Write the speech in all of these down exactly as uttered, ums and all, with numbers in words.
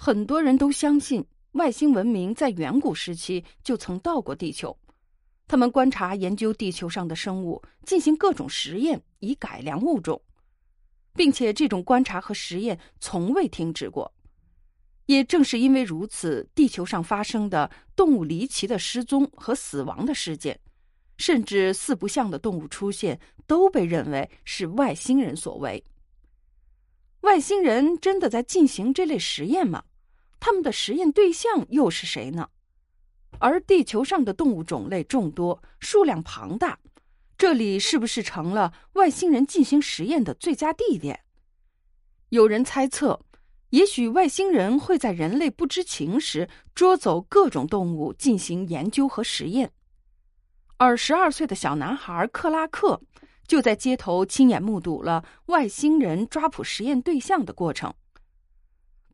很多人都相信外星文明在远古时期就曾到过地球。他们观察研究地球上的生物，进行各种实验以改良物种，并且这种观察和实验从未停止过。也正是因为如此，地球上发生的动物离奇的失踪和死亡的事件，甚至四不像的动物出现，都被认为是外星人所为。外星人真的在进行这类实验吗？他们的实验对象又是谁呢？而地球上的动物种类众多，数量庞大，这里是不是成了外星人进行实验的最佳地点？有人猜测，也许外星人会在人类不知情时捉走各种动物进行研究和实验。而十二岁的小男孩克拉克就在街头亲眼目睹了外星人抓捕实验对象的过程。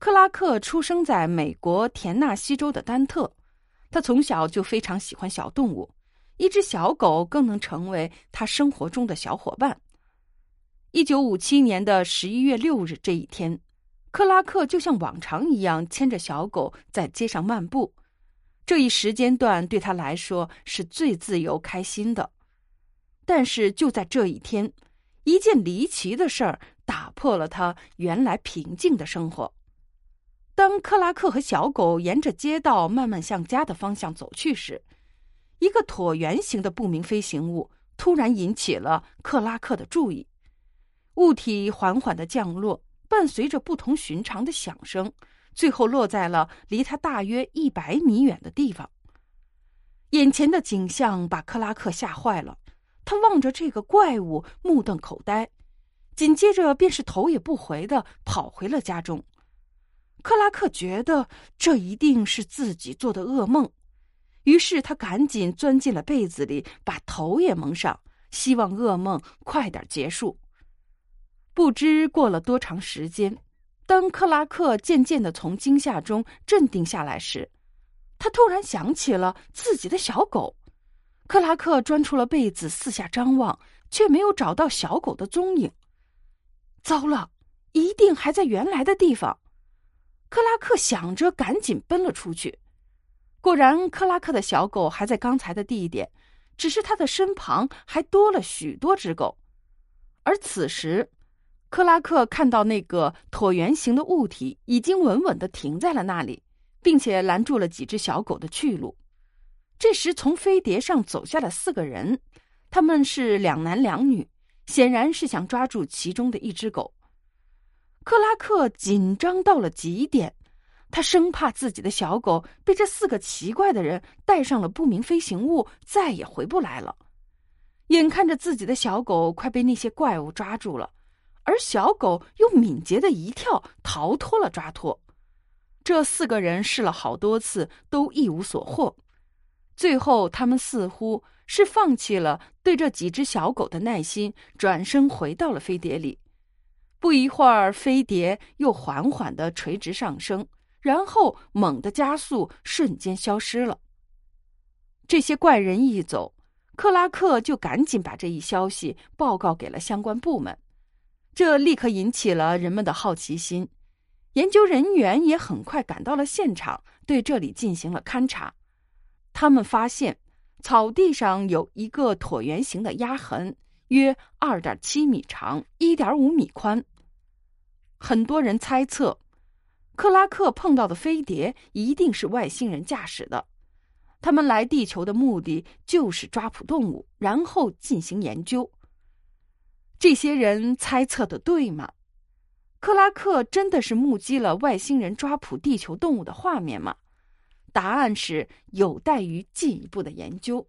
克拉克出生在美国田纳西州的丹特，他从小就非常喜欢小动物，一只小狗更能成为他生活中的小伙伴。一九五七年的十一月六日这一天，克拉克就像往常一样牵着小狗在街上漫步。这一时间段对他来说是最自由开心的，但是就在这一天，一件离奇的事儿打破了他原来平静的生活。当克拉克和小狗沿着街道慢慢向家的方向走去时，一个椭圆形的不明飞行物突然引起了克拉克的注意。物体缓缓地降落，伴随着不同寻常的响声，最后落在了离他大约一百米远的地方。眼前的景象把克拉克吓坏了，他望着这个怪物目瞪口呆，紧接着便是头也不回地跑回了家中。克拉克觉得这一定是自己做的噩梦，于是他赶紧钻进了被子里，把头也蒙上，希望噩梦快点结束。不知过了多长时间，当克拉克渐渐地从惊吓中镇定下来时，他突然想起了自己的小狗。克拉克钻出了被子，四下张望，却没有找到小狗的踪影。糟了，一定还在原来的地方。克拉克想着，赶紧奔了出去。果然，克拉克的小狗还在刚才的地点，只是他的身旁还多了许多只狗。而此时，克拉克看到那个椭圆形的物体已经稳稳地停在了那里，并且拦住了几只小狗的去路。这时从飞碟上走下了四个人，他们是两男两女，显然是想抓住其中的一只狗。克拉克紧张到了极点，他生怕自己的小狗被这四个奇怪的人带上了不明飞行物，再也回不来了。眼看着自己的小狗快被那些怪物抓住了，而小狗又敏捷的一跳，逃脱了抓脱。这四个人试了好多次，都一无所获。最后，他们似乎是放弃了对这几只小狗的耐心，转身回到了飞碟里。不一会儿，飞碟又缓缓地垂直上升，然后猛地加速，瞬间消失了。这些怪人一走，克拉克就赶紧把这一消息报告给了相关部门。这立刻引起了人们的好奇心，研究人员也很快赶到了现场，对这里进行了勘察。他们发现草地上有一个椭圆形的压痕，约 二点七米长， 一点五米宽。很多人猜测，克拉克碰到的飞碟一定是外星人驾驶的。他们来地球的目的就是抓捕动物，然后进行研究。这些人猜测的对吗？克拉克真的是目击了外星人抓捕地球动物的画面吗？答案是有待于进一步的研究。